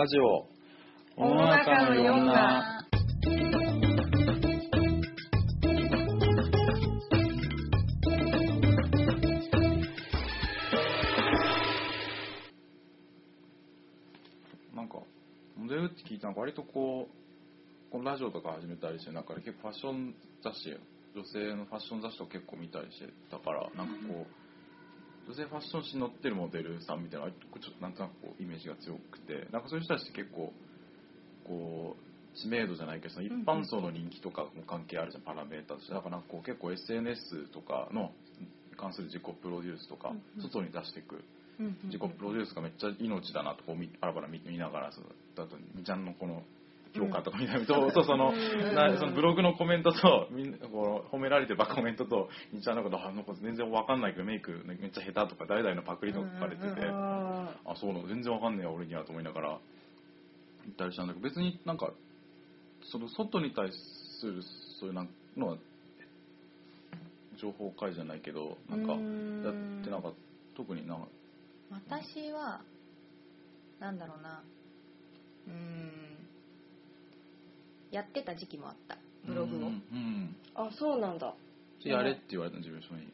ラジオ世の中のいろんな。なんかモデルって聞いたの割とこのラジオとか始めたりしてなんか結構ファッション雑誌女性のファッション雑誌とか結構見たりしてたからなんかこう女性ファッション誌に載ってるモデルさんみたいなちょっとなんとなくこうイメージが強くてなんかそういう人たちって結構こう知名度じゃないけど一般層の人気とかも関係あるじゃんパラメーターとしてだからなんかこう結構 SNS とかの関する自己プロデュースとか外に出していく自己プロデュースがめっちゃ命だなとこうあらばら見ながらそうだとみちゃんのこの評価とかみたいなとそのブログのコメントとみんなこう褒められてばコメントとみちゃんのことあの子全然わかんないけどメイクめっちゃ下手とか誰々のパクリとか書かれててあそうなの全然わかんねえよ俺にはと思いながら言ったりしたんだけど別になんかその外に対するそういうのは情報開示じゃないけどなんかやってなんか特になんか私はなんだろうなやってた時期もあったブログを、うんうん、あそうなんだやれって言われた自分所に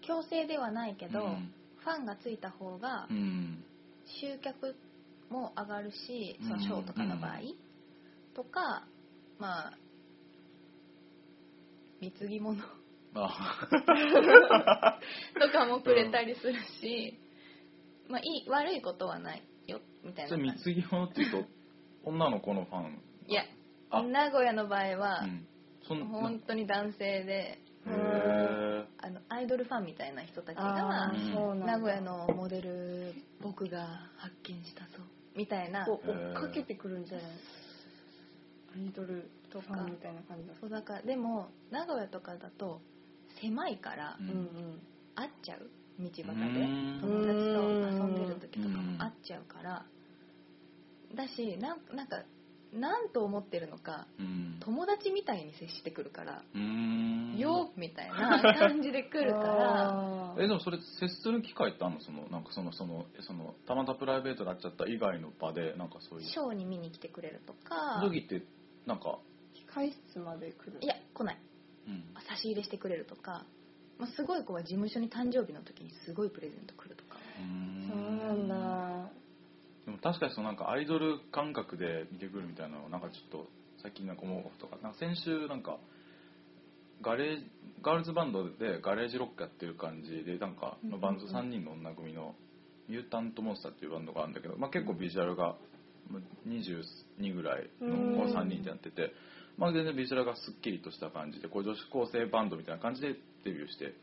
強制ではないけど、うん、ファンがついた方が集客も上がるし、うん、そのショーとかの場合、うん、とかまあ貢ぎ物とかもくれたりするし、まあ、悪いことはないよみたいな感じ。貢ぎ物っていうと女の子のファンいや名古屋の場合は、うん、本当に男性でアイドルファンみたいな人たちが名古屋のモデル僕が発見したぞみたいな追っかけてくるんじゃないアイドルとかみたいな感じだそうだからでも名古屋とかだと狭いから、うんうん、会っちゃう道端で友達と遊んでる時とかも会っちゃうからだしなんかなんと思ってるのか、うん、友達みたいに接してくるからよみたいな感じで来るからでもそれ接する機会ってあるのそのたまたまプライベートになっちゃった以外の場でなんかそういうショーに見に来てくれるとか時ってなんか控室まで来るいや来ない、うん、差し入れしてくれるとか、まあ、すごい子は事務所に誕生日の時にすごいプレゼント来るとかそうなんだでも確かにそのなんかアイドル感覚で見てくるみたいなのなんかちょっと最近なんか思うとかなんか先週なんかガールズバンドでガレージロックやってる感じでなんかのバンド3人の女組のミュータントモンスターっていうバンドがあるんだけど、まあ、結構ビジュアルが22ぐらいの3人でやってて、まあ、全然ビジュアルがすっきりとした感じでこう女子高生バンドみたいな感じでデビューして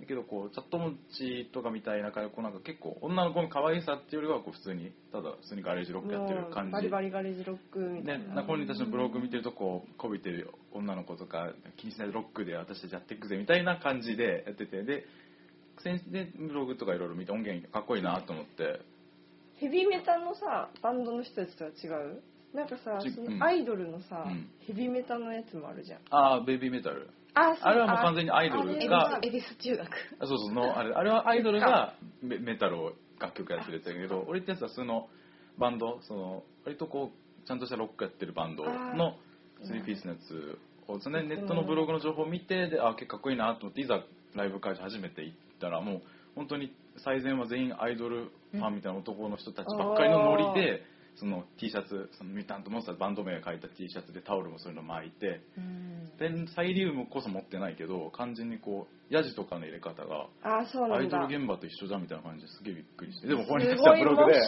だけどこうチャットモンチとかみたいなこうなんか結構女の子の可愛さっていうよりはこう普通にガレージロックやってる感じでバリバリガレージロックみたいな本人たちのブログ見てるとこうこびてる女の子とか気にしないロックで私たちやっていくぜみたいな感じでやっててでブログとかいろいろ見て音源かっこいいなと思ってヘビーメタのさバンドの人たちとは違うなんかさそのアイドルのさ、うん、ヘビーメタのやつもあるじゃんあーベビーメタルあれはもう完全にアイドルが恵比寿中学そうのあれはアイドルがメタルを楽曲やってるやつだけど俺ってやつはそのバンドその割とこうちゃんとしたロックやってるバンドの3ピースのやつをそのネットのブログの情報を見てであ結構かっこいいなと思っていざライブ会社初めて行ったらもう本当に最前は全員アイドルファンみたいな男の人たちばっかりのノリでその T シャツそのミュータントモンスターバンド名が書いた T シャツでタオルもそういうの巻いてサイリウムこそ持ってないけど完全にこうヤジとかの入れ方がアイドル現場と一緒じゃんみたいな感じですげえびっくりしてでも本人たちはブログで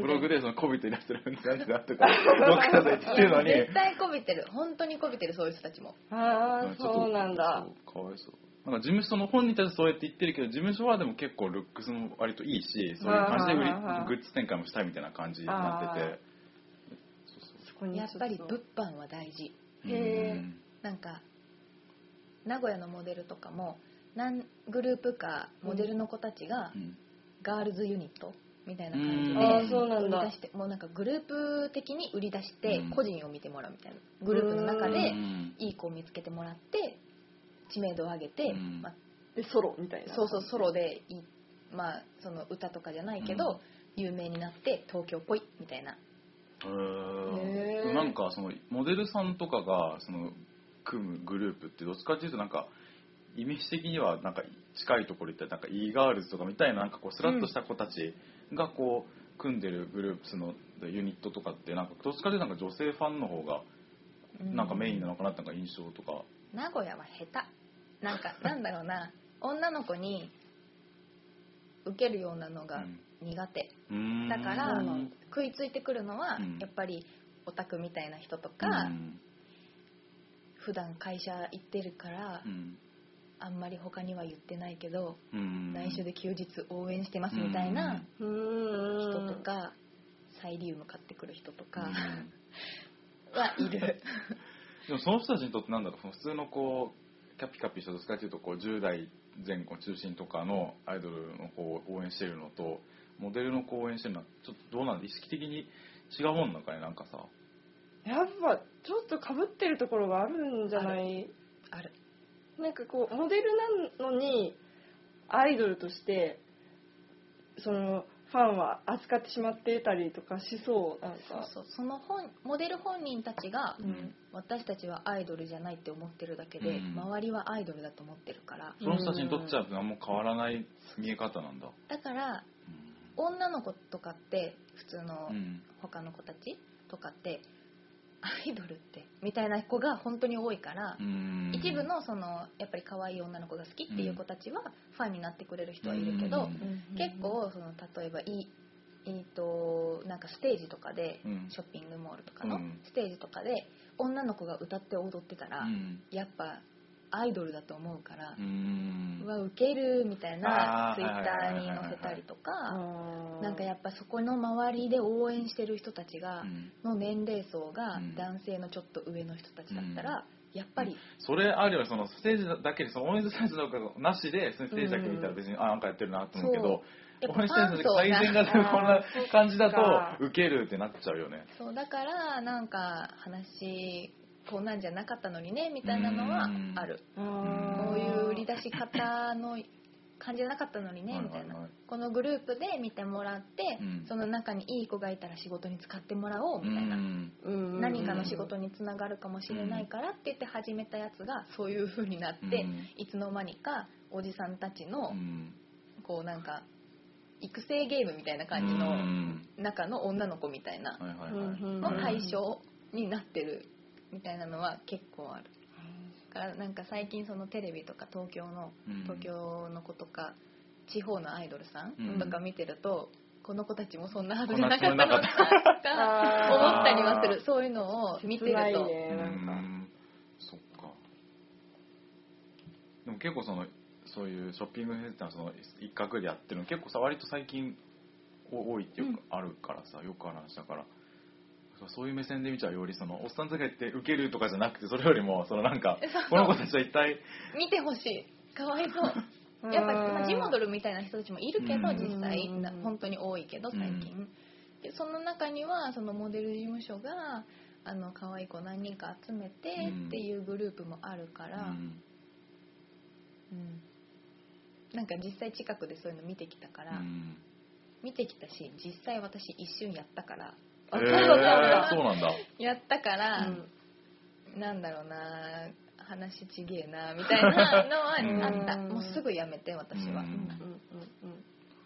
ブログでそのこびてるやつらみたいになってたどっかで言ってるのに絶対こびてる本当にこびてるそういう人たちもああそうなんだかわいそうなんか事務所の本人たちはそうやって言ってるけど事務所はでも結構ルックスも割といいしそういう感じでグッズ展開もしたいみたいな感じになっててそうやっぱり物販は大事へなんか名古屋のモデルとかも何グループかモデルの子たちがガールズユニットみたいな感じで売り出してもうなんかグループ的に売り出して個人を見てもらうみたいなグループの中でいい子を見つけてもらって知名度を上げて、うんまあ、でソロみたいなそうそうソロでまあ、その歌とかじゃないけど、有名になって東京っぽいみたいな。なんかそのモデルさんとかがその組むグループってどっちかっていうとなんかイメージ的にはなんか近いところでなんか e ガールズとかみたいななんかこうスラッとした子たちがこう組んでるグループのユニットとかってなんかどっちかでなんか女性ファンの方がなんかメインなのかなってなんか印象とか。名古屋は下手なんかなんだろうな女の子に受けるようなのが苦手、うん、だから食いついてくるのはやっぱりオタクみたいな人とか、うん、普段会社行ってるから、うん、あんまり他には言ってないけど、うん、内緒で休日応援してますみたいな人とか、うん、サイリウム買ってくる人とか、うん、はいるでもその人たちにとってなんだろう普通のこうキャピキャピしたどっちかというとこう10代前後中心とかのアイドルの方を応援してるのとモデルの子を応援してるのはちょっとどうなんで意識的に違うもんなんかねなんかさやっぱちょっとかぶってるところがあるんじゃないあるなんかこうモデルなのにアイドルとしてそのファンは扱ってしまっていたりとかしそうなんかそうそうそのモデル本人たちが、うん、私たちはアイドルじゃないって思ってるだけで、うん、周りはアイドルだと思ってるからその人たちにとっちゃ何も変わらない見え方なんだだから、うん、女の子とかって普通の他の子たちとかってアイドルってみたいな子が本当に多いから、うん、一部のそのやっぱり可愛い女の子が好きっていう子たちはファンになってくれる人はいるけど、うん、結構その例えばなんかステージとかで、うん、ショッピングモールとかのステージとかで女の子が歌って踊ってたら、うん、やっぱアイドルだと思うから、うん、うわウケるみたいなツイッターに載せたりとか、なんかやっぱそこの周りで応援してる人たちが、うん、の年齢層が男性のちょっと上の人たちだったら、うん、やっぱりそれあるいはそのステージだけで応援する人とかなしでそのステージだけ見たら別に、うん、あなんかやってるなと思うけど応援してる人最善がこんな感じだとウケるってなっちゃうよね。そうだからなんか話こうなんじゃなかったのにねみたいなのはある。こういう売り出し方の感じじゃなかったのにねみたいな、はいはいはい、このグループで見てもらって、うん、その中にいい子がいたら仕事に使ってもらおうみたいな、うん、何かの仕事につながるかもしれないからって言って始めたやつがそういう風になって、うん、いつの間にかおじさんたちの、うん、こうなんか育成ゲームみたいな感じの中の女の子みたいなの対象になってるみたいなのは結構ある。だからなんか最近そのテレビとか東京の子とか地方のアイドルさんとか見てると、うん、この子たちもそんなはずじゃなかったのかとか思ったりはする。そういうのを見てると、そっか。でも結構そのそういうショッピングセンターの一角でやってるの結構さ割と最近多いっていうか、うん、あるからさよく話したから。そういう目線で見ちゃうよりそのおっさん使いってウケるとかじゃなくてそれよりもそのなんかこの子たちは一体見てほしいかわいそうやっぱり、まあ、ジモドルみたいな人たちもいるけど実際本当に多いけど最近でその中にはそのモデル事務所がかわいい子何人か集めてっていうグループもあるから、なんか実際近くでそういうの見てきたから見てきたし実際私一瞬やったからそうなんだやったから、うん、なんだろうな話ちげえなみたいなのはあったもうすぐやめて私は、うんうんうん、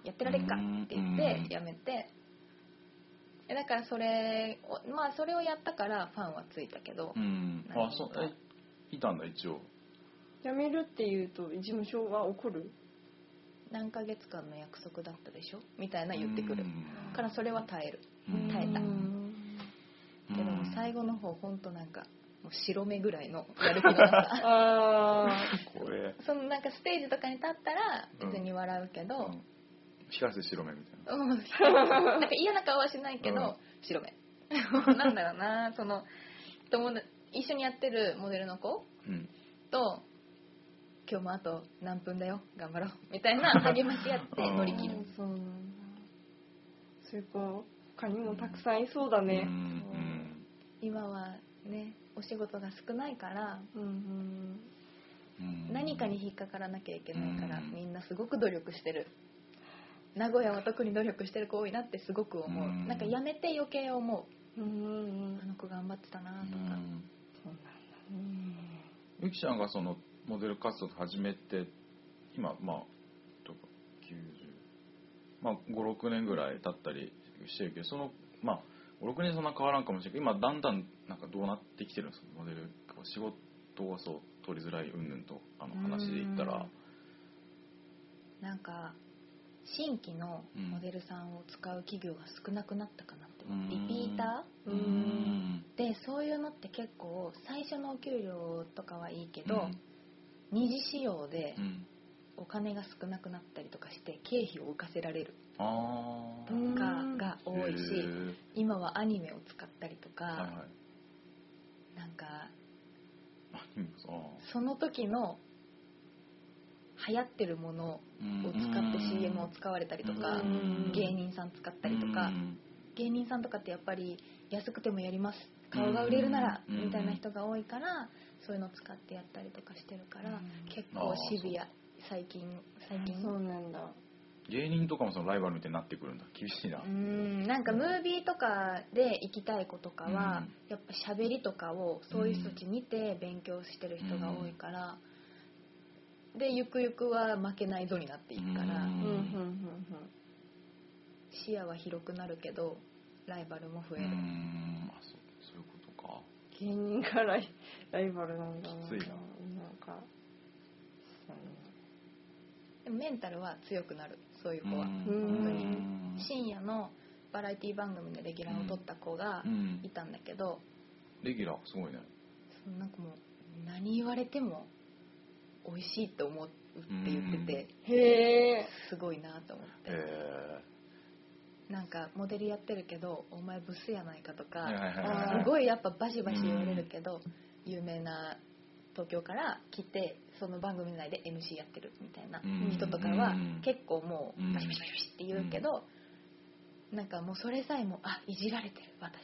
やってられっかって言ってやめてだからそれをやったからファンはついたけど、うん、あそういたんだ一応やめるっていうと事務所は怒る何ヶ月間の約束だったでしょみたいな言ってくるからそれは耐えたけども最後の方ほんとなんかもう白目ぐらいのやる気だったそのなんかステージとかに立ったら別に笑うけど、うん、光る白目みたいななんか嫌な顔はしないけど、うん、白目なんだろうなその一緒にやってるモデルの子、うん、と今日もあと何分だよ頑張ろうみたいな励まし合って乗り切るそういう子他にもたくさんいそうだね、うんうん、今はねお仕事が少ないから、うんうん、何かに引っかからなきゃいけないから、うん、みんなすごく努力してる名古屋は特に努力してる子多いなってすごく思う。なんかやめて余計思う。あの子頑張ってたなとか。ゆきちゃんがそのモデル活動始めて今まあ5、6年ぐらい経ったりしてるけど、そのまあ5、6年そんな変わらんかもしれないけど、今だんだんなんかどうなってきてるんですか、モデル仕事は。そう取りづらい云々とあの話で言ったら、なんか新規のモデルさんを使う企業が少なくなったかなって思って。リピーター、でそういうのって結構最初のお給料とかはいいけど、二次使用でお金が少なくなったりとかして経費を浮かせられるとかが多いし、今はアニメを使ったりとか、なんかその時の流行ってるものを使って CM を使われたりとか、芸人さん使ったりとか、芸人さんとかってやっぱり安くてもやります、顔が売れるならみたいな人が多いから、そういうのを使ってやったりとかしてるから、結構シビア。最近そうなんだ。芸人とかもそのライバルみたいになってくるんだ。厳しいな。なんかムービーとかで行きたい子とかは、やっぱ喋りとかをそういう人たち見て勉強してる人が多いから、でゆくゆくは負けないぞになっていくから、視野は広くなるけどライバルも増える。あ、そういうことか。芸人がライバルなんだな。きついな。なんか。メンタルは強くなる、そういう子は。本当に深夜のバラエティ番組でレギュラーを取った子がいたんだけど、レギュラーすごいね。なんかもう何言われても美味しいと思うって言ってて、すごいなと思って。なんかモデルやってるけどお前ブスやないかとか、すごいやっぱバシバシ言われるけど、有名な東京から来てその番組内で MC やってるみたいな人とかは結構もうバシバシバシって言うけど、なんかもうそれさえもあいじられてる私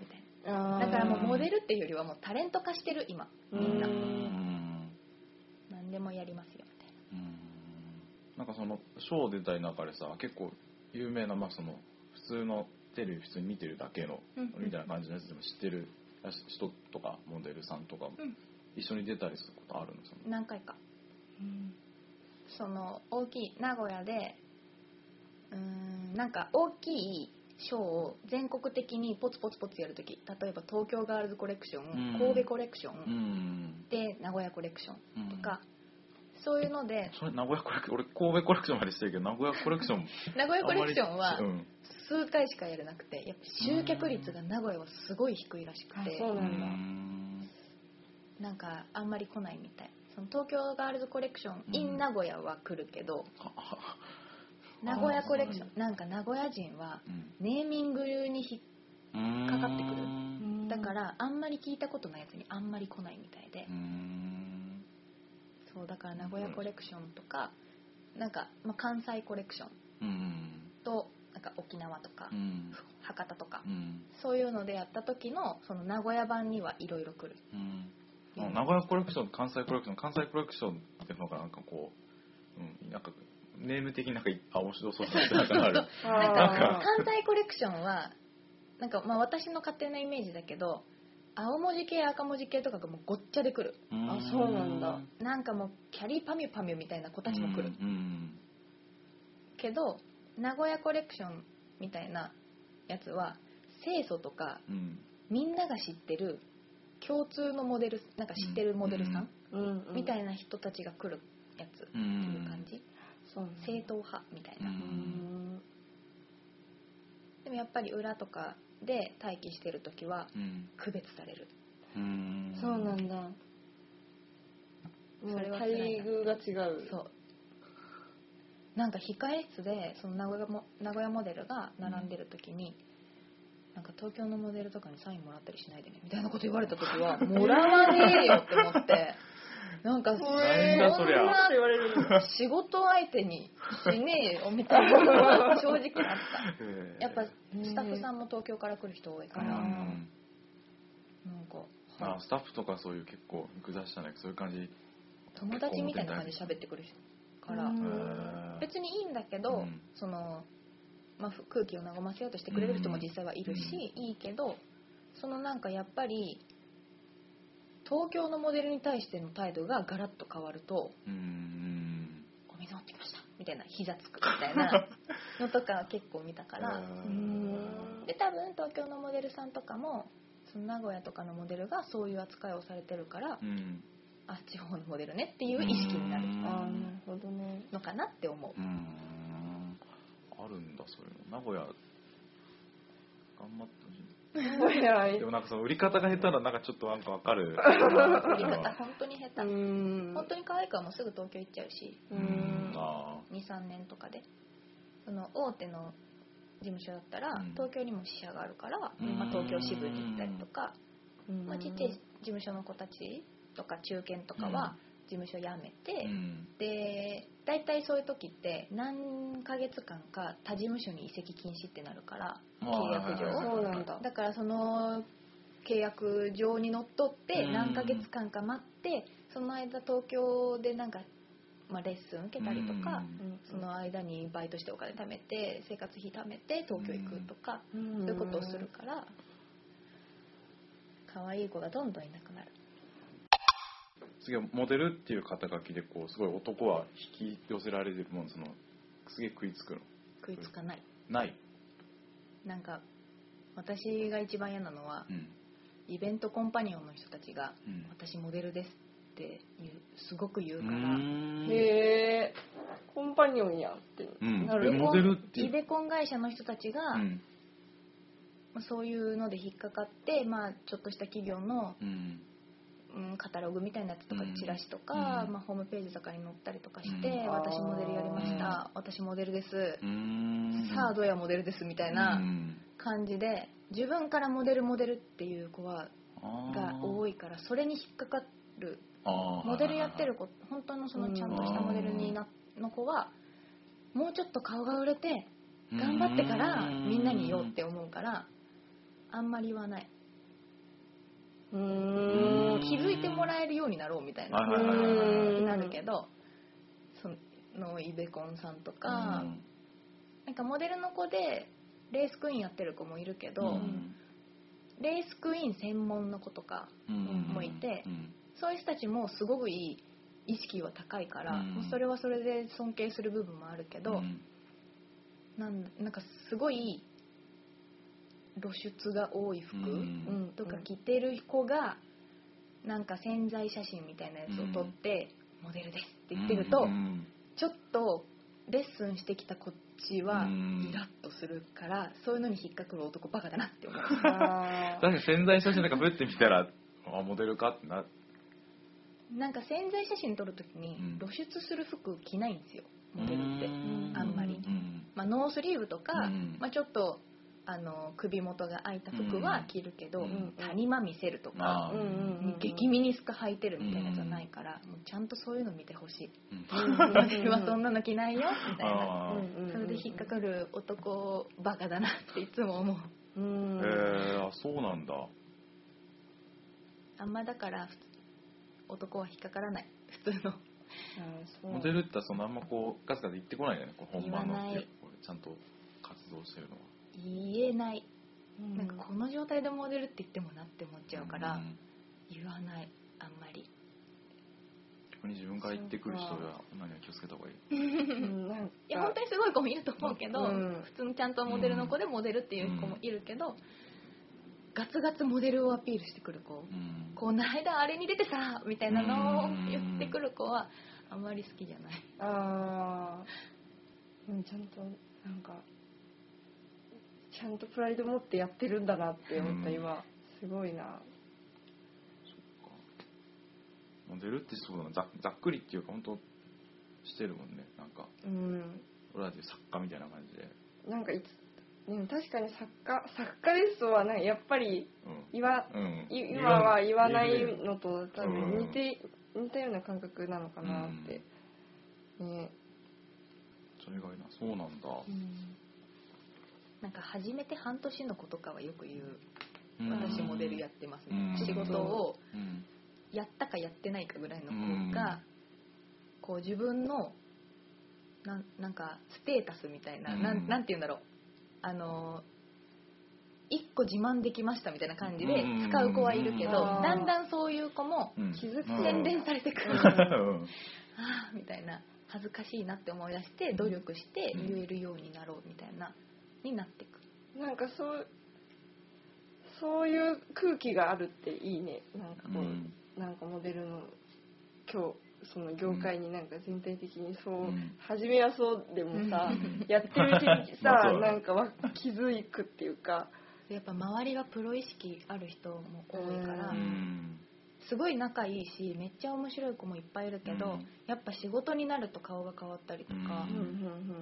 みたいな。だからもうモデルっていうよりはもうタレント化してる今みんな。何でもやりますよみたいな。なんかそのショー出たい中でさ、結構有名なまあその普通のテレビ普通に見てるだけのみたいな感じのやつでも知ってる人とかモデルさんとかも一緒に出たりすることあるんですか？何回か、その大きい名古屋でなんか大きいショーを全国的にポツポツポツやるとき、例えば東京ガールズコレクション、神戸コレクション、で名古屋コレクションとか、そういうので。それ名古屋コレクション、俺神戸コレクションまでしてるけど名古屋コレクションは数回しかやれなくて、やっぱ集客率が名古屋はすごい低いらしくて、そうなんだ。なんかあんまり来ないみたい。その東京ガールズコレクション in 名古屋は来るけど、名古屋コレクションなんか名古屋人はネーミングに引っかかってくる。だからあんまり聞いたことないやつにあんまり来ないみたいで、そうだから名古屋コレクションとか、なんかまあ関西コレクションとなんか沖縄とか博多とか、そういうのでやった時のその名古屋版にはいろいろ来る。名古屋コレクション、関西コレクション、関西コレクションっていうのがなんかこう、なんかネーム的になんか面白そうななんかある。なんか関西コレクションはなんかまあ私の勝手なイメージだけど、青文字系赤文字系とかがもうごっちゃで来る。あ、そうなんだ。なんかもうキャリーパミュパミュみたいな子たちも来る。けど名古屋コレクションみたいなやつは清楚とか、みんなが知ってる。共通のモデル、なんか知ってるモデルさん、みたいな人たちが来るやつっていう感じ、正統派みたいな。でもやっぱり裏とかで待機してるときは区別される。そうなんだ。それは待遇が違う。そう。なんか控え室でその名古屋モデルが並んでるときに。なんか東京のモデルとかにサインもらったりしないでねみたいなこと言われた時はもらわねえよって思って、なんかそんな仕事相手にしねえよみたいなことは正直あった。やっぱスタッフさんも東京から来る人多いから、なんかあスタッフとかそういう結構見下したね、そういう感じ、友達みたいな感じで喋ってくる人から、別にいいんだけど、うん、その、まあ、空気を和ませようとしてくれる人も実際はいるし、うん、いいけど、そのなんかやっぱり東京のモデルに対しての態度がガラッと変わると、お水持ってきましたみたいな、膝つくみたいなのとか結構見たからで、多分東京のモデルさんとかもその名古屋とかのモデルがそういう扱いをされてるから、うん、あ、地方のモデルねっていう意識になる、あ、なるほどね、のかなって思う。 あるんだ、それも名古屋頑張ってほしい。でもなんかその売り方が下手な、なんかちょっとなんかわかる。売り方本当に下手。本当に可愛い子はもうすぐ東京行っちゃうし、2,3 年とかで、その大手の事務所だったら東京にも支社があるから、まあ、東京支部に行ったりとか、まあ、ちっちゃい事務所の子たちとか中堅とかは事務所辞めて、でだいたいそういう時って何ヶ月間か他事務所に移籍禁止ってなるから、契約上だから、その契約上にのっとって何ヶ月間か待って、その間東京でなんか、まあ、レッスン受けたりとか、その間にバイトしてお金貯めて生活費貯めて東京行くとか、そういうことをするから、可愛い子がどんどんいなくなる。次はモデルっていう肩書きで、こうすごい男は引き寄せられるもん、そのすげえ食いつくの。食いつかない。ない。なんか私が一番嫌なのは、イベントコンパニオンの人たちが、私モデルですってすごく言うから。へえ。コンパニオンやってなる。モデルってイベコン会社の人たちが、そういうので引っかかって、まあちょっとした企業の。カタログみたいなやつとかチラシとか、まあ、ホームページとかに載ったりとかして、私モデルやりました、私モデルです、さあどうやモデルですみたいな感じで、自分からモデルモデルっていう子はが多いから、それに引っかかる。モデルやってる子、本当のそのちゃんとしたモデルにの子はもうちょっと顔が売れて頑張ってからみんなに言おうって思うから、あんまり言わない。気づいてもらえるようになろうみたいなになるけど、そのイベコンさんとか、なんかモデルの子でレースクイーンやってる子もいるけど、レースクイーン専門の子とかもいて、そういう人たちもすごくいい意識は高いから、もうそれはそれで尊敬する部分もあるけど、なんかすごい露出が多い服とか着てる子が、なんか宣材写真みたいなやつを撮ってモデルですって言ってると、ちょっとレッスンしてきたこっちはイラッとするから、そういうのに引っかかる男バカだなって思う。確かに宣材写真なんかぶってみたら、あ、モデルかってな。なんか宣材写真撮るときに露出する服着ないんですよ、モデルってあんまり。まあ、ノースリーブとか、まあ、ちょっとあの首元が開いた服は着るけど、谷間見せるとか、激ミニスカ履いてるみたいなじゃないから、もうちゃんとそういうの見てほしい。私はそんなの着ないよみたいな。それで引っかかる男バカだなっていつも思う。あ、そうなんだ。あんまだから男は引っかからない、普通のモデルって。そのあんまこうガツガツ言ってこないよね、本番のってちゃんと活動してるのは。言えない。なんかこの状態でモデルって言ってもなって思っちゃうから、言わない、あんまり。逆に自分から言ってくる人は何か気をつけた方がいい。いや、本当にすごい子もいると思うけど、普通にちゃんとモデルの子でモデルっていう子もいるけど、ガツガツモデルをアピールしてくる子、この間あれに出てさみたいなのを言ってくる子はあんまり好きじゃない。ちゃんとなんか。ちゃんとプライド持ってやってるんだなって思った今、すごいな。そっか。モデルってそうだな、ざっくりっていうか本当してるもんね、なんか。俺たち作家みたいな感じで。なんかでも確かに作家ですとはやっぱり今は言わないのと多分似たような感覚なのかなって。ね。それがいいな、そうなんだ。なんか初めて半年の子とかはよく言う、私モデルやってますね、仕事をやったかやってないかぐらいの子が、こう自分のなんかステータスみたいな、うん、なんていうんだろう、一個自慢できましたみたいな感じで使う子はいるけど、うん、だんだんそういう子も傷つき宣伝されてくる、うん、ああみたいな、恥ずかしいなって思い出して努力して言えるようになろうみたいなになっていく。なんかそういう空気があるっていいね。なんかこう、うん、なんかモデルの今日その業界になんか全体的にそう、うん、初めはそうでもさ、うん、やってるうちにさなんか気づくっていうか。やっぱ周りがプロ意識ある人も多いから、うん、すごい仲いいしめっちゃ面白い子もいっぱいいるけど、うん、やっぱ仕事になると顔が変わったりとか、う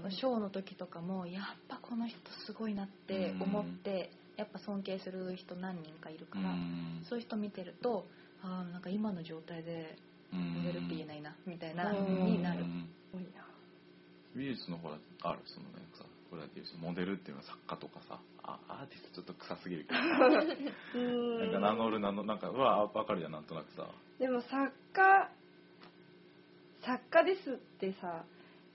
ん、ショーの時とかもやっぱこの人すごいなって思って、うん、やっぱ尊敬する人何人かいるから、うん、そういう人見てるとあなんか今の状態でモデルって言えないなみたいなになる、うん、多いな。ウィルスのほらあるそのねさこれだってモデルっていうのは作家とかさアーティストちょっと臭すぎるけどなんか名乗るは分かるじゃんなんとなくさ。でも作家ですってさ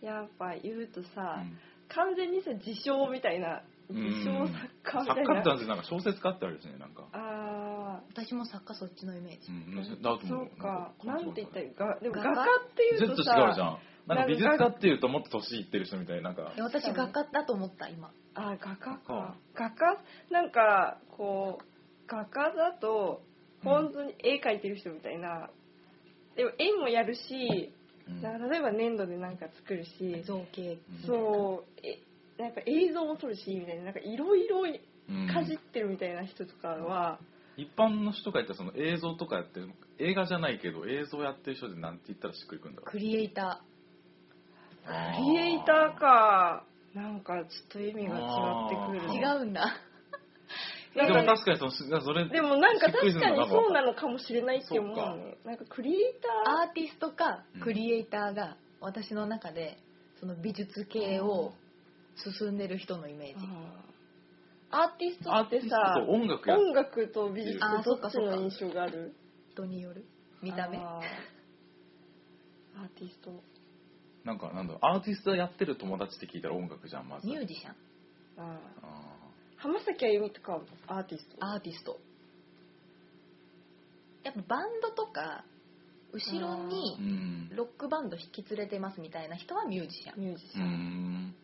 やっぱ言うとさ、うん、完全にさ自称みたいな自称作家みたいな、うん、作家って感じでなんか小説家ってあるですねなんか。あ私も作家そっちのイメージ、うん、だと思う。そうかなんて言ったらでも画家っていうとさちょっと違うじゃん。なんか美術家っていうともっと年いってる人みたいな。なんか私画家だと思った今。あ画家か画家なんかこう画家だと本当に絵描いてる人みたいな、うん、でも絵もやるし、うん、例えば粘土でなんか作るし造形そうなんか映像も撮るしみたいななんかいろいろかじってるみたいな人とかは、うん、一般の人が言ったらその映像とかやってる映画じゃないけど映像やってる人でなんて言ったらしっくりくるんだろう。クリエイタークリエイターかなんかちょっと意味が違ってくる。違うんだでも確かにそれでもなんか確かにそうなのかもしれないって思うのね。なんかクリエイターアーティストかクリエイターが私の中でその美術系を進んでる人のイメージ、うん、アーティストってさ音楽と美術どっちの印象がある。人による見た目アーティストなんかなんだろうアーティストやってる友達って聞いたら音楽じゃんまず。ミュージシャン。ああ浜崎あゆみとかアーティスト。アーティスト。やっぱバンドとか後ろにロックバンド引き連れてますみたいな人はミュージシャン。ミュージシャン。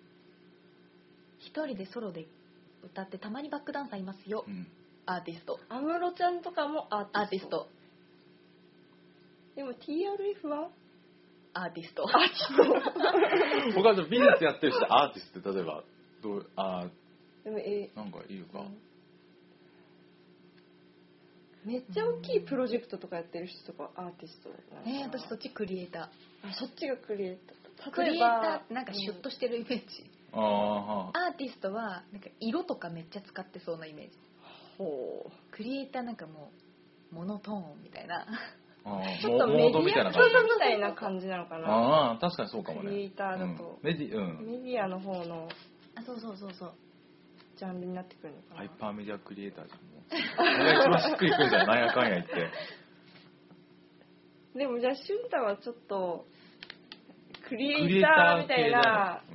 一人でソロで歌ってたまにバックダンサーいますよ。うん、アーティスト。安室ちゃんとかもアーティスト。アーティスト。でも TRF は？アーティスト。他のビジネスやってる人アーティストって例えばどうあでもなんかいるか。めっちゃ大きいプロジェクトとかやってる人とかアーティストなんか。私そっちクリエイター。そっちがクリエイター。例えばなんかシュッとしてるイメージ。うん、アーティストはなんか色とかめっちゃ使ってそうなイメージ。ほう。クリエイターなんかもうモノトーンみたいな。ちょっとメディアみたいな感じなのかな。ああ確かにそうかもね。クリエイターだと、うん、メディアの方のあそうジャンルになってくるのかな。ハイパーメディアクリエイターじゃんもう。一番しっくりくるじゃんなんやかんや言って。でもじゃあ俊太はちょっとクリエイターみたいな、うん、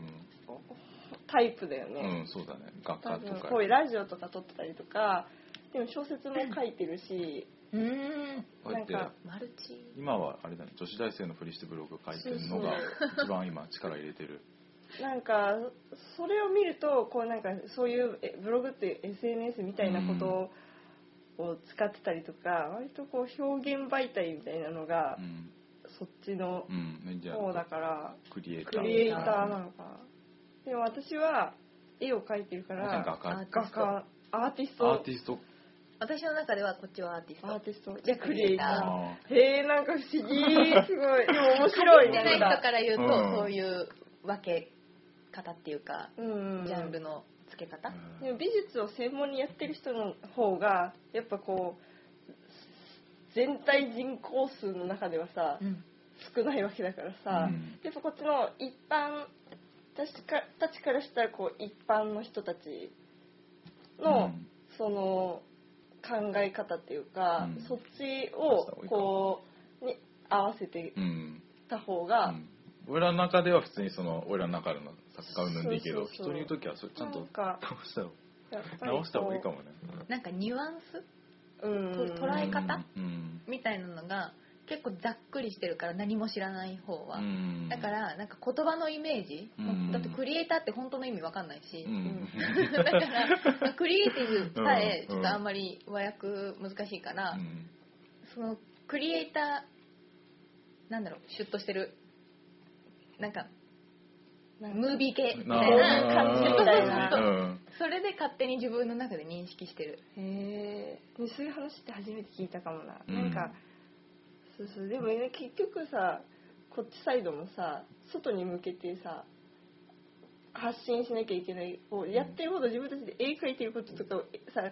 タイプだよね。うんそうだね。学科とかこういうラジオとか撮ってたりとかでも小説も書いてるし。なんかマルチ今はあれだね女子大生のフリしてブログを書いてるのが一番今力入れてる。なんかそれを見るとこうなんかそういうブログって SNS みたいなことを使ってたりとか割とこう表現媒体みたいなのがそっちの方だからクリエイターなのか。でも私は絵を描いてるから画家アーティスト私の中ではこっちはアーティストじゃあクリエイター。へえなんか不思議すごいでも面白いね。限りない人から言うと、うん、そういう分け方っていうか、うん、ジャンルの付け方、うん、でも美術を専門にやってる人の方がやっぱこう全体人口数の中ではさ、うん、少ないわけだからさ、うん、やっぱこっちの一般たちからしたらこう一般の人たちの、うん、その考え方っていうか、うん、そっちをこうに合わせてた方が俺らの中では普通にその俺らの中のサッカー運動でいいけど、そうそうそう、人に言うときはそれちゃんと直した方がいいかもね。なんかニュアンス、捉え方みたいなのが結構ざっくりしてるから、何も知らない方は。だからなんか言葉のイメージ、だってクリエイターって本当の意味わかんないし、だからクリエイティブさえちょっとあんまり和訳難しいから、そのクリエイターなんだろう、シュッとしてるなんかムービー系みたいな感じみたいな、それで勝手に自分の中で認識してる。へえ、そういう話って初めて聞いたかもな。なんかそうそう、でもね、結局さ、こっちサイドもさ、外に向けてさ発信しなきゃいけない、こうやってること、自分たちで絵描いてることとかをさ、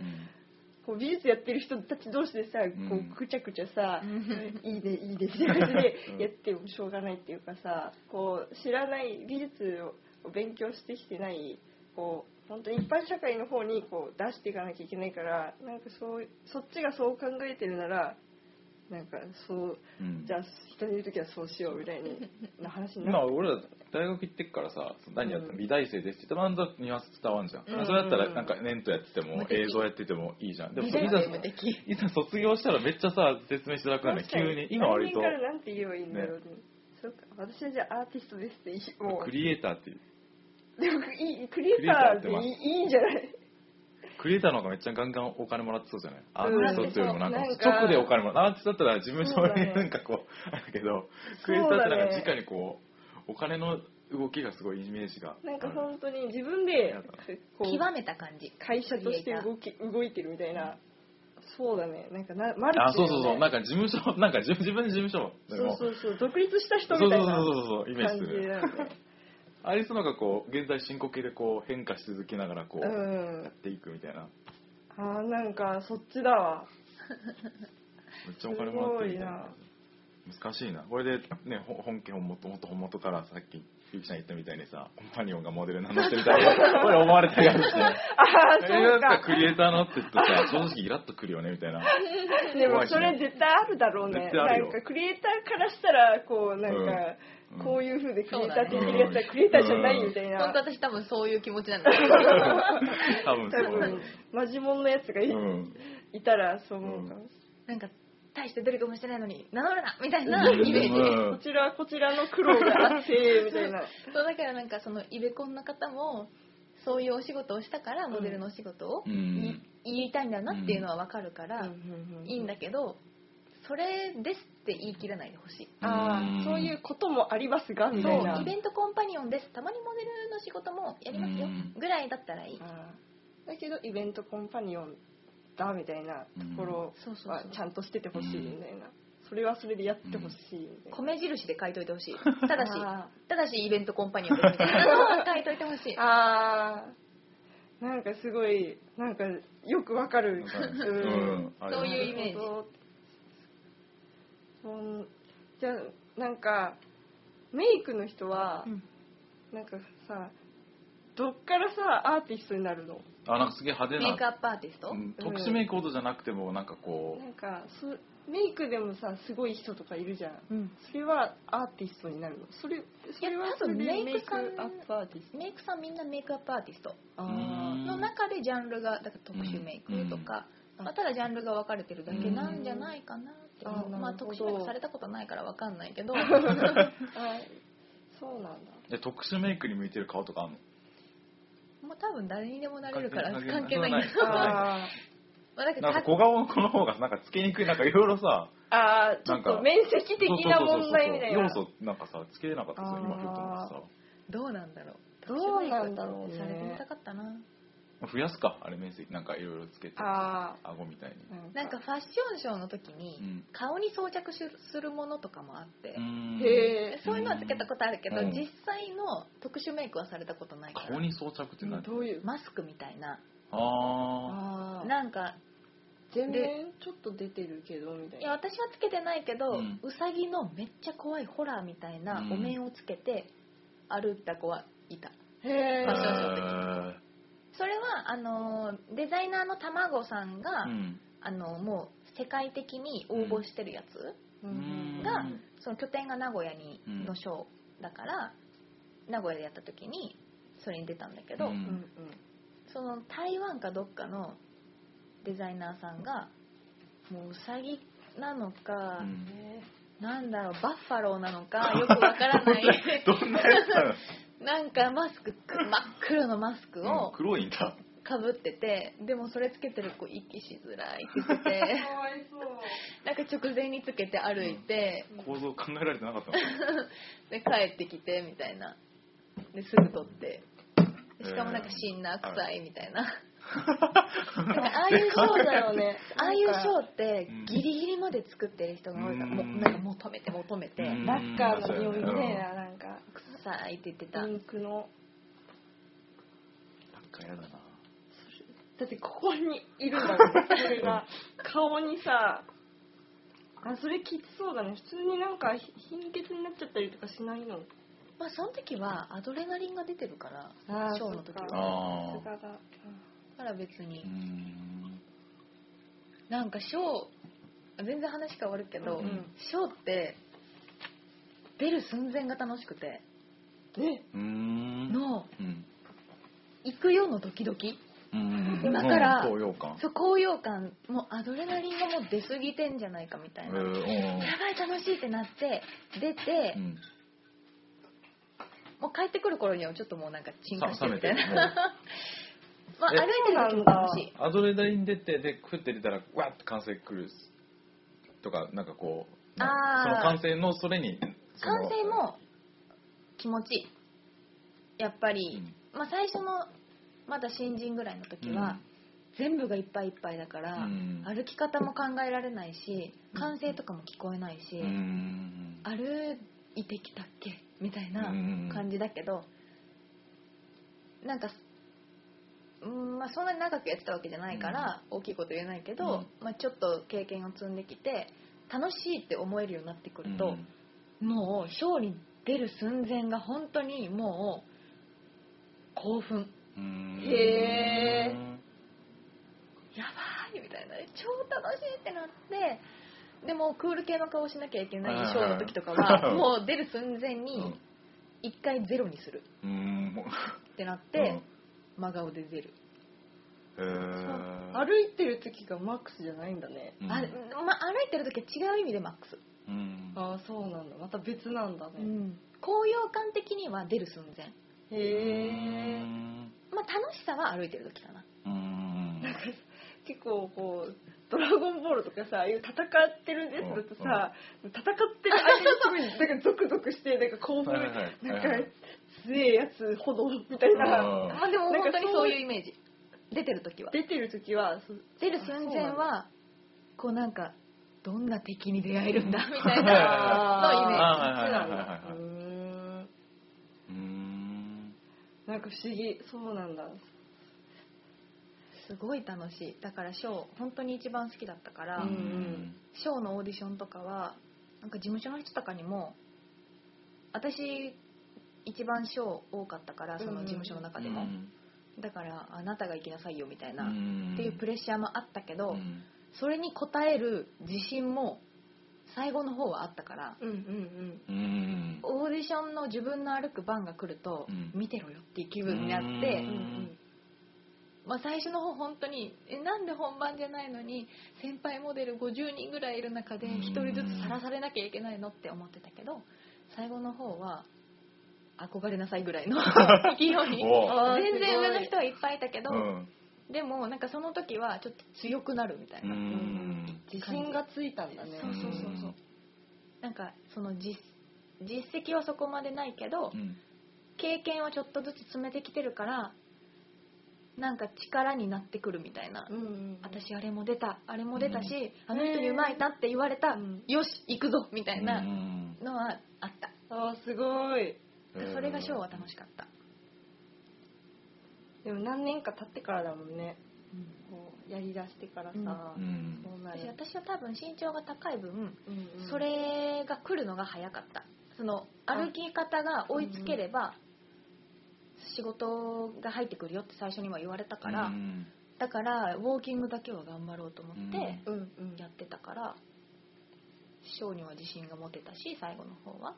こう美術やってる人たち同士でさ、こうくちゃくちゃさ、いいでみたいな感じでやってもしょうがないっていうかさ、こう知らない美術を勉強してきてない、こう本当に一般社会の方にこう出していかなきゃいけないから、なんかそっちがそう考えてるなら、なんかそう、じゃあ人に言うときはそうしようみたいな話になる。まあ俺ら大学行ってっからさ、何やっても美大生ですって言ったらニュアンス伝わんじゃん、それだったらなんか粘土やってても映像やっててもいいじゃん。でもいざ卒業したらめっちゃさ説明しづらくなる、急に。今割とからなんて言えばいいんだろうね。そうか、私はじゃあアーティストですってもうクリエイターっていう。でもクリエイターっていいんじゃない？クリエイターの方がめっちゃガンガンお金もらってそうじゃない？アーティストっていうよりもなんか直でお金もらう。アーティストだったら事務所になんかこうあるけど、クリエイターだったら直にこうお金の動きがすごいイメージが、なんか本当に自分でこう極めた感じ、会社として動いてるみたいな。そうだね、なんかマルチ、ね、あ、そうそうそう、なんか事務所、なんか自分で事務所、そうそうそう、独立した人みたいな感じ、そうイメージする。ありそうのがこう現在進行形でこう変化し続けながらこうやっていくみたいな。あ、なんかそっちだわ。めっちゃお金もらってるみたいな。難しいな。これでね、本元からさっきゆきちゃん言ったみたいにさ、コンパニオンがモデルになってみたいな、これ思われたりあるし。ああ、そうか。クリエイターのって言ってさ、正直イラッとくるよねみたいな。でもそれ絶対あるだろうね。なんかクリエイターからしたらこうなんか。こういう風でクリエイター的にやったらクリエイターじゃないみたいな。本当私多分そういう気持ちなんだけど。多分マジモンのやつがいたらそう思うかも。なんか大して努力もしてないのに名乗るなみたいなイメージ。こちらの苦労があってみたいな。そうだからなんかそのイベコンの方もそういうお仕事をしたからモデルのお仕事を言いたいんだなっていうのは分かるからいいんだけど。それですって言い切らないでほしい。あ、そういうこともありますがみたいな。イベントコンパニオンです、たまにモデルの仕事もやりますよぐらいだったらいい。だけどイベントコンパニオンだみたいなところはちゃんとしててほしいみたいな。それはそれでやってほしい。米印で書いといてほしい。ただしイベントコンパニオンですみたいな書いといてほしい。ああ。なんかすごいなんかよくわかる。そういうイメージ。じゃあなんかメイクの人は、なんかさ、どっからさアーティストになるの？あ、なんかすげえ派手なメイクアップアーティスト？特殊メイクほどじゃなくてもなんかこう、なんかメイクでもさすごい人とかいるじゃん。それはアーティストになるの？それはそれでメイクアップアーティスト。メイクさんみんなメイクアップアーティストの中でジャンルがだから特殊メイクとか、ただジャンルが分かれてるだけなんじゃないかな。まあ、特殊メイクされたことないから分かんないけど。そうなんだ。で、特殊メイクに向いてる顔とかあるの？まあ、多分誰にでもなれるから関係ないんですけど。なんか小顔の子の方がなんかつけにくい、なんかいろいろさ。ああ、ちょっと面積的な問題みたいな。要素なんかさつけれなかったですよ今言うとさ。どうなんだろう。どうなんだろうね。されてみたかったな。増やすか、あれ面積なんかいろいろつけて顎みたいに。なんかファッションショーの時に顔に装着するものとかもあって、へ、そういうのはつけたことあるけど、実際の特殊メイクはされたことないから。顔に装着って何？どういうマスクみたいな。あ、なんか全然ちょっと出てるけどみたいな。いや、私はつけてないけど、ウサギのめっちゃ怖いホラーみたいなお面をつけて歩いた子はいた、ファッションショーの時に。それはデザイナーの卵さんが、もう世界的に応募してるやつが、その拠点が名古屋にのショーだから名古屋でやった時にそれに出たんだけど、うんうんうん、その台湾かどっかのデザイナーさんがもううさぎなのか、うん、なんだろうバッファローなのかよくわからないどんなやつなんかマスク真っ黒のマスクを、うん、黒いんだかぶってて、でもそれつけてる子息しづらいって言っててかわいそうなんか直前につけて歩いて、うん、構造考えられてなかったので帰ってきてみたいなですぐ取ってしかもなんか死んだ臭いみたいな、ああいうショーだよねああいうショーってギリギリまで作ってる人が多いから、うん、もう止めてもう止めてラッカーの匂いでなんか臭いって言ってたピンクのなんかやだなだってここにいるんだもんそれが顔にさあそれきつそうだね普通になんか貧血になっちゃったりとかしないのまあその時はアドレナリンが出てるからショーの時はあだから別にうんなんかショー全然話変わるけど、うんうん、ショーって出る寸前が楽しくての、うん、行くよのドキドキうん今から高揚感もうアドレナリンがもう出過ぎてんじゃないかみたいな、やばい楽しいってなって出て、うん、もう帰ってくる頃にはちょっともうなんか沈下してみたいな、まあ、歩いてる時も楽しいアドレナリン出てで食って出たらわって歓声来るとかなんかこうなんかその歓声のそれにその歓声も気持ちいいやっぱり、うんまあ、最初のまだ新人ぐらいの時は、うん、全部がいっぱいいっぱいだから、うん、歩き方も考えられないし歓声とかも聞こえないし、うん、歩いてきたっけみたいな感じだけど、うん、なんか、うんまあ、そんなに長くやってたわけじゃないから、うん、大きいこと言えないけど、うんまあ、ちょっと経験を積んできて楽しいって思えるようになってくると、うん、もうショーに出る寸前が本当にもう興奮へーやばいみたいな超楽しいってなってでもクール系の顔しなきゃいけないショーの時とかはもう出る寸前に一回ゼロにするってなって真顔で出る歩いてる時がマックスじゃないんだね、うん、歩いてる時は違う意味でマックス、うん、あそうなんだまた別なんだね、うん、高揚感的には出る寸前へーまあ、楽しさは歩いてる時かな。なんか結構こうドラゴンボールとかさああいう戦ってるんですだとさ戦ってる相手のためにゾクゾクしてなんか興奮なんか強いやつほどみたいな。まあでも本当にそういうイメージ。出てる時は出る寸前はこうなんかどんな敵に出会えるんだみたいなのイメージ。なんか不思議そうなんだすごい楽しいだからショー本当に一番好きだったから、うん、ショーのオーディションとかはなんか事務所の人とかにも私一番ショー多かったからその事務所の中でも、うん、だからあなたが行きなさいよみたいな、うん、っていうプレッシャーもあったけど、うん、それに応える自信も最後の方はあったから、うんうんうん、オーディションの自分の歩く番が来ると、うん、見てろよっていう気分になって、うんうんまあ、最初の方本当になんで本番じゃないのに先輩モデル50人ぐらいいる中で一人ずつさらされなきゃいけないのって思ってたけど最後の方は憧れなさいぐらいの勢いに全然上の人はいっぱいいたけど、うん、でもなんかその時はちょっと強くなるみたいな、うん自信がついたんだねそうなんかその実績はそこまでないけど、うん、経験はちょっとずつ詰めてきてるからなんか力になってくるみたいな、うんうんうん、私あれも出たし、うん、あの人にうまいなって言われた、よし行くぞみたいなのはあった、あすごいそれがショーは楽しかったでも何年か経ってからだもんねこうやりだしてからさ、うん、そうなる私は多分身長が高い分、うんうん、それが来るのが早かったその歩き方が追いつければ仕事が入ってくるよって最初には言われたから、うん、だからウォーキングだけは頑張ろうと思ってやってたからショーには自信が持てたし最後の方は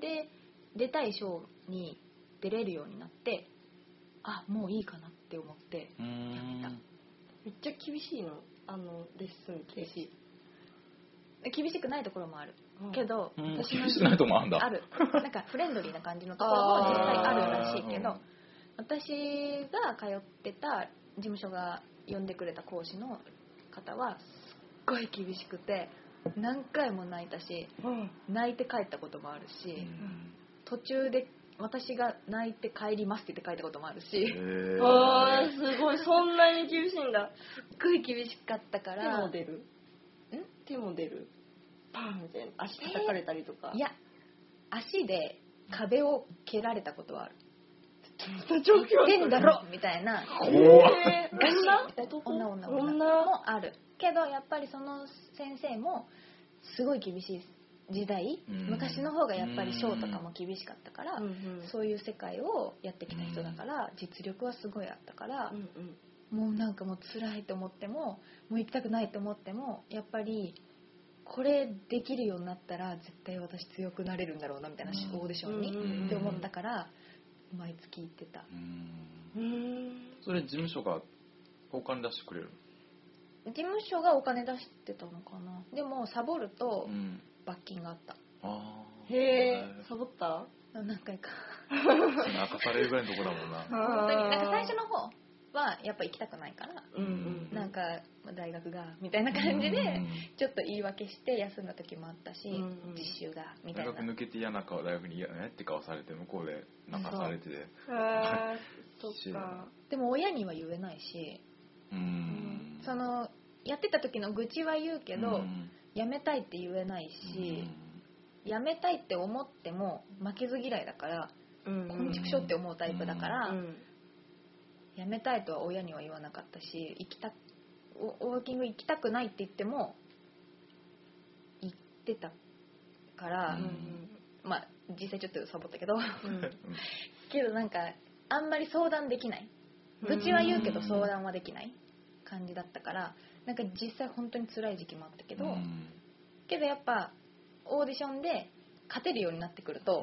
で出たいショーに出れるようになって、あ、もういいかなって思ってやめた。めっちゃ厳しいの、あのレッスン厳しい。厳しくないところもある、うん、けど、うん、私の厳しくないところもあるんだ。ある。なんかフレンドリーな感じのところも実際あるらしいけど、私が通ってた事務所が呼んでくれた講師の方はすっごい厳しくて、何回も泣いたし、うん、泣いて帰ったこともあるし、うん、途中で私が泣いて帰りますって言って帰ったこともあるし。あー、すごい、そんなに厳しいんだ。すっごい厳しかったから。手も出るん？手も出る、パンみたいな、足叩かれたりとか。いや、足で壁を蹴られたことはある。状況変だろみたいな。女もあるけど、やっぱりその先生もすごい厳しい時代、昔の方がやっぱりショーとかも厳しかったから、そういう世界をやってきた人だから実力はすごいあったから、もうなんかもう辛いと思っても、もう行きたくないと思っても、やっぱりこれできるようになったら絶対私強くなれるんだろうなみたいな、オーディションにって思ったから毎月行ってた。それ事務所がお金出してくれる？事務所がお金出してたのかな。でもサボると罰金があった。あ、へー、サボった？何回か。泣かされるぐらいのとこだもんな。本当になんか最初の方はやっぱ行きたくないから、なんか大学がみたいな感じでちょっと言い訳して休んだ時もあったし、実習がみたいな。大学抜けて嫌な顔、大学に嫌ねって顔されて、向こうで泣かされて。そうか。でも親には言えないし、そのやってた時の愚痴は言うけど、辞めたいって言えないし、辞めたいって思っても負けず嫌いだから、こんちくしょって思うタイプだから。辞めたいとは親には言わなかったし、ウォーキング行きたくないって言っても行ってたから、まあ実際ちょっとサボったけど、けどなんかあんまり相談できない、愚痴は言うけど相談はできない感じだったから、なんか実際本当に辛い時期もあったけど、けどやっぱオーディションで勝てるようになってくると、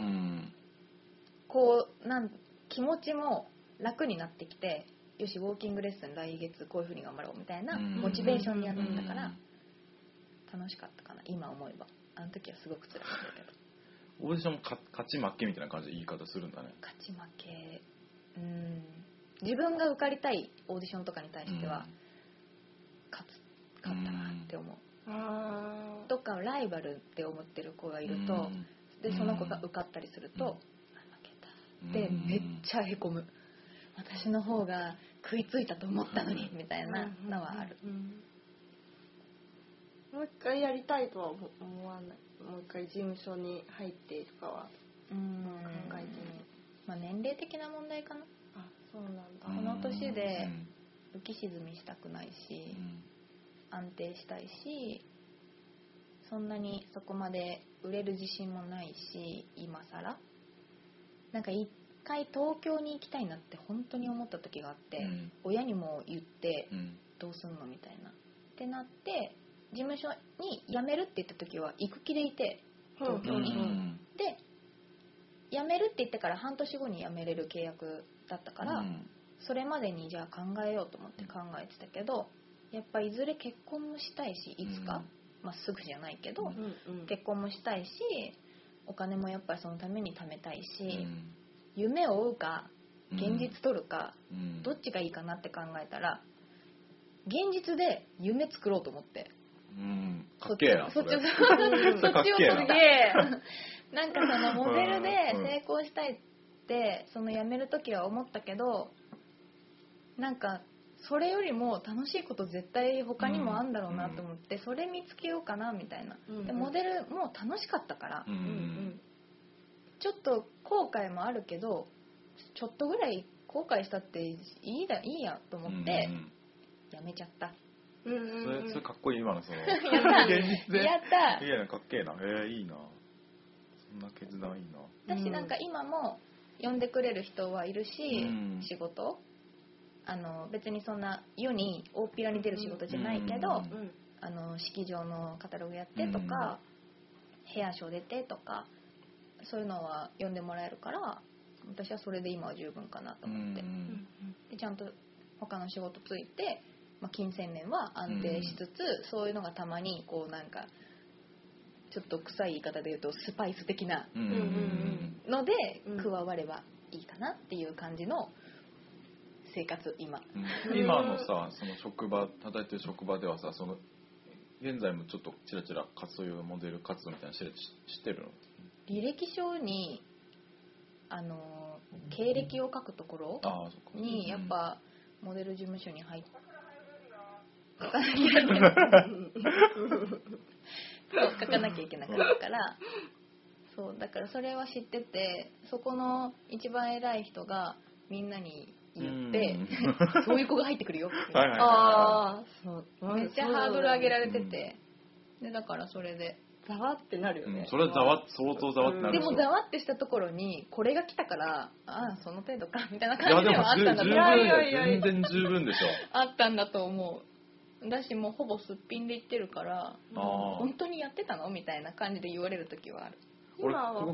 こうなん気持ちも楽になってきて、よしウォーキングレッスン来月こういう風に頑張ろうみたいなモチベーションになってたから、楽しかったかな今思えば。あの時はすごく辛かったけど。オーディションも勝ち負けみたいな感じで言い方するんだね。勝ち負け、自分が受かりたいオーディションとかに対しては勝ったなって思う。どっかのライバルって思ってる子がいると、でその子が受かったりすると、負けたってめっちゃへこむ。私の方が食いついたと思ったのにみたいなのはある。もう一回やりたいとは思わない。もう一回事務所に入ってとかは考えてない。まあ年齢的な問題かな。あ、そうなんだ。この年で浮き沈みしたくないし、安定したいし、そんなにそこまで売れる自信もないし、今更なんか一回東京に行きたいなって本当に思った時があって、親にも言って、どうすんのみたいなってなって、事務所に辞めるって言った時は行く気でいて、東京に、で辞めるって言ってから半年後に辞めれる契約だったから、それまでにじゃあ考えようと思って考えてたけど、やっぱいずれ結婚もしたいし、いつか、まあすぐじゃないけど、結婚もしたいし、お金もやっぱりそのために貯めたいし、夢を追うか現実取るか、どっちがいいかなって考えたら、現実で夢作ろうと思って、かっけえな、そっちを取った。なんかそのモデルで成功したいってその辞める時は思ったけど、なんかそれよりも楽しいこと絶対他にもあんだろうなと思って、それ見つけようかなみたいな。でモデルも楽しかったから、ちょっと後悔もあるけど、ちょっとぐらい後悔したっていいやと思ってやめちゃった。それかっこいい今のその現実で。やった。いやかっけえな。いいな。そんな決断いいな。私なんか今も呼んでくれる人はいるし、仕事、別にそんな世に大っぴらに出る仕事じゃないけど、式場のカタログやってとか、ヘアショー出てとか。そういうのは読んでもらえるから私はそれで今は十分かなと思って、うん、でちゃんと他の仕事ついて、まあ、金銭面は安定しつつ、うん、そういうのがたまにこうなんかちょっと臭い言い方で言うとスパイス的なので加わればいいかなっていう感じの生活今、うん、今のさその職場叩いてる職場ではさその現在もちょっとちらちらそういうモデル活動みたいなの知ってるの？履歴書に経歴を書くところにやっぱモデル事務所に入って書かなきゃいけなかったからそうだからそれは知っててそこの一番偉い人がみんなに言ってそういう子が入ってくるよってあそうめっちゃハードル上げられててでだからそれでざわってなるよね、うん、それはざわ相当ざわってなるでしょ、うん、でもざわってしたところにこれが来たからあその程度かみたいな感じではあったんだと思ういやでも全然十分でしょあったんだと思うだしもうほぼすっぴんで言ってるから本当にやってたのみたいな感じで言われる時はある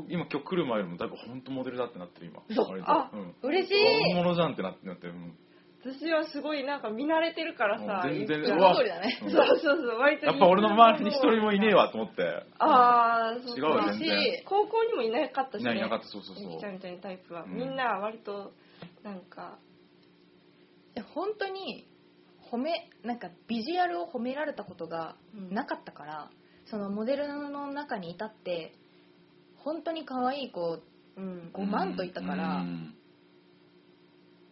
今今日来る前よりもだいぶ本当モデルだってなってる今あれであ、うん、嬉しい本物じゃんってなってる、うん、私はすごいなんか見慣れてるからさ全然その通りだね、うん、そうそうそう割とやっぱ俺の周りに一人もいねえわと思って、うん、ああ違う全然高校にもいなかったしねいなかったそうそうそうゆきちゃんみたいなタイプは、うん、みんな割となんか本当になんかビジュアルを褒められたことがなかったから、うん、そのモデルの中にいたって本当に可愛い子、うん、5万といたから、うん、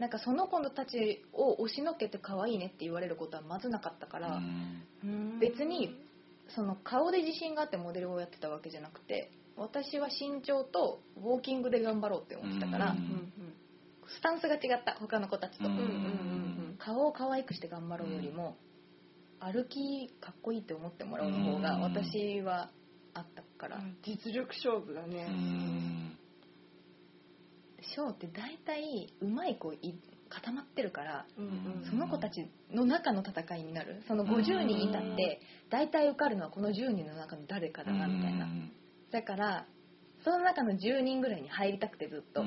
なんかその子たちを押しのけて可愛いねって言われることはまずなかったから、うん、別にその顔で自信があってモデルをやってたわけじゃなくて私は身長とウォーキングで頑張ろうって思ってたから、うんうん、スタンスが違った他の子たちと、うんうんうん、顔を可愛くして頑張ろうよりも、うん、歩きかっこいいって思ってもらう方が私はあったから実力勝負だねショーって大体うまい子固まってるから、うんうんうん、その子たちの中の戦いになるその50人いたって大体受かるのはこの10人の中の誰かだなみたいなだからその中の10人ぐらいに入りたくてずっと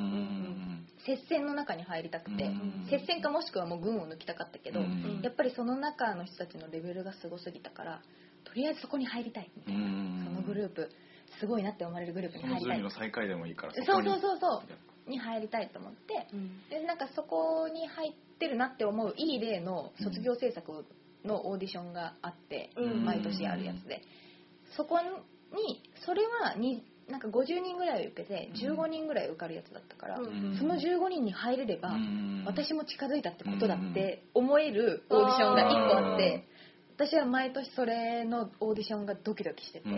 接戦の中に入りたくて接戦かもしくはもう群を抜きたかったけどやっぱりその中の人たちのレベルがすごすぎたからとりあえずそこに入りたいみたいなそのグループすごいなって思われるグループに入りたいその順位の最下位でもいいからそうに入りたいと思って、うん、でなんかそこに入ってるなって思ういい例の卒業制作のオーディションがあって、うん、毎年あるやつでそこにそれはなんか50人ぐらい受けて15人ぐらい受かるやつだったから、うん、その15人に入れれば、うん、私も近づいたってことだって思えるオーディションが1個あって、うん私は毎年それのオーディションがドキドキしてて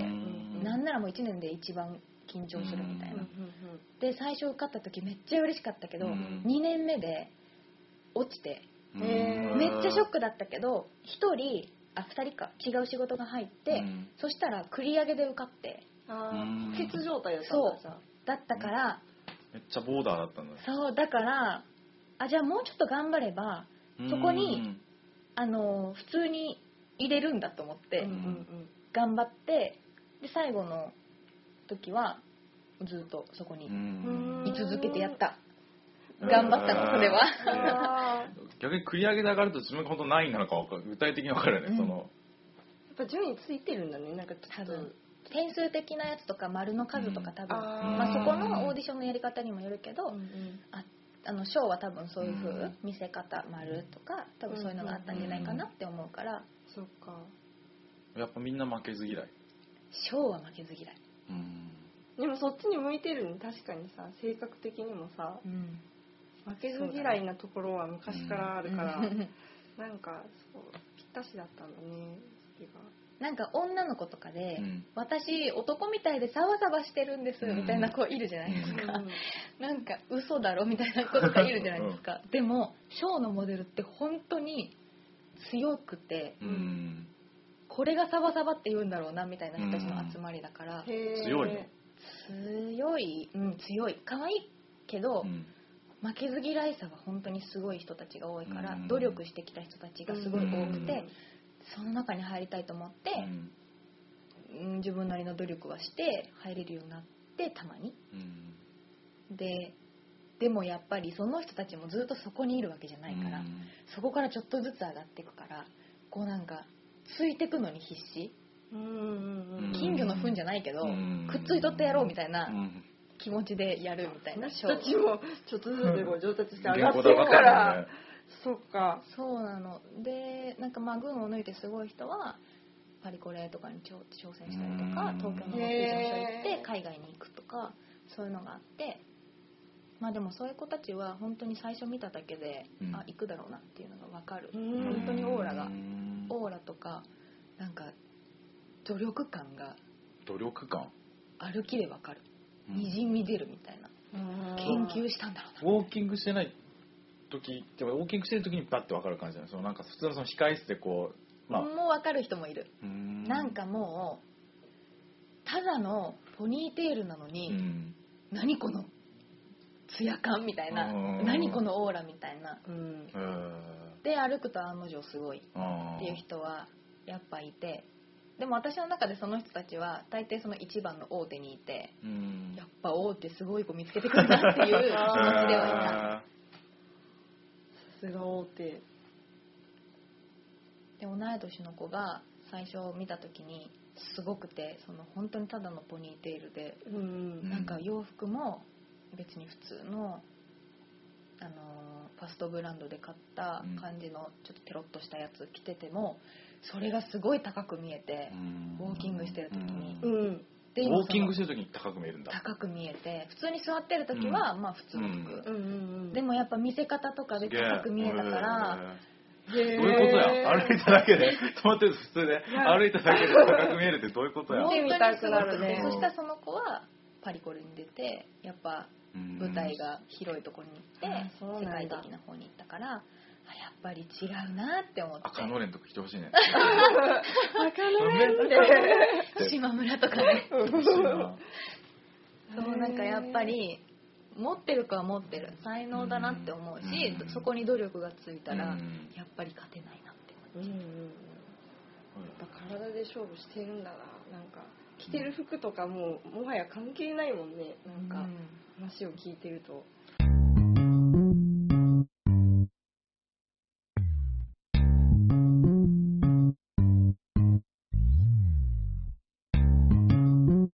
なんならもう1年で一番緊張するみたいなで最初受かった時めっちゃ嬉しかったけど2年目で落ちてめっちゃショックだったけど2人か違う仕事が入ってそしたら繰り上げで受かって欠状態だったそうだったからめっちゃボーダーだったんだそうだからじゃあもうちょっと頑張ればそこに普通に入れるんだと思って、うんうんうん、頑張ってで最後の時はずっとそこに居続けてやった頑張ったのそれは逆に繰り上げで上がると自分が本当何位なのか具体的に分かるよね、うん、そのやっぱ順位ついてるんだねなんか多分点数的なやつとか丸の数とか多分、うんまあ、そこのオーディションのやり方にもよるけど、うんうん、ショーは多分そういう風、うん、見せ方丸とか多分そういうのがあったんじゃないかなって思うからそうかやっぱみんな負けず嫌いショーは負けず嫌いうんでもそっちに向いてるね確かにさ性格的にもさ、うん、負けず嫌いなところは昔からあるから、うん、なんかそうぴったしだったんだね好きがなんか女の子とかで、うん、私男みたいでサバサバしてるんですみたいな子いるじゃないですか、うん、なんか嘘だろみたいな子とかいるじゃないですかでもショーのモデルって本当に強くて、うん、これがサバサバって言うんだろうなみたいな人たちの集まりだから、うん、強い、うん、強い可愛いけど、うん、負けず嫌いさは本当にすごい人たちが多いから、うん、努力してきた人たちがすごい多くて、うん、その中に入りたいと思って、うん、自分なりの努力はして入れるようになってたまに、うん、でもやっぱりその人たちもずっとそこにいるわけじゃないから、うん、そこからちょっとずつ上がっていくからこうなんかついてくのに必死、うん、金魚の糞じゃないけど、うん、くっついとってやろうみたいな、うん気持ちでやるみたいな人たちもちょっとずつでも上達して上がってるから、うんね、そっかそうなのでなんかまあ群を抜いてすごい人はパリコレとかに挑戦したりとか東京の事務所行って海外に行くとかそういうのがあってまあでもそういう子たちは本当に最初見ただけで、うん、あ行くだろうなっていうのが分かる本当にオーラとかなんか努力感歩きで分かるにじみ出るみたいな、うん、研究したんだろうな。ウォーキングしてない時ってウォーキングしてる時にバッて分かる感じじゃない。そのなんか普通のその控え室でこう、まあ、もう分かる人もいる。なんかもうただのポニーテールなのに、うん、何このツヤ感みたいな、何このオーラみたいな。うんで歩くと案の定すごいっていう人はやっぱいて。でも私の中でその人たちは大抵その一番の大手にいて、うん、やっぱ大手すごい子見つけてくるなっていう気持ちではいた。さすが大手。で同い年の子が最初見た時にすごくて、その本当にただのポニーテールで、うん、なんか洋服も別に普通のファストブランドで買った感じのちょっとペロッとしたやつ着ててもそれがすごい高く見えてウォーキングしてる時に、うん、でウォーキングしてる時に高く見えるんだ。高く見えて普通に座ってる時はまあ普通の服、うん、でもやっぱ見せ方とかで高く見えたからどういうことや。歩いただけで止まってると普通で歩いただけで高く見えるってどういうことや。見てみたくなるね。そしたらその子はパリコレに出てやっぱ舞台が広いところに行って世界的な方に行ったからやっぱり違うなって思って。赤のれんとか来てほしいね。赤のれんって島村とかね。そうなんかやっぱり持ってるかは持ってる才能だなって思うし、そこに努力がついたらやっぱり勝てないなって思っちゃう。やっぱ体で勝負してるんだな。なんか着てる服とかももはや関係ないもんね。なんか話を聞いてると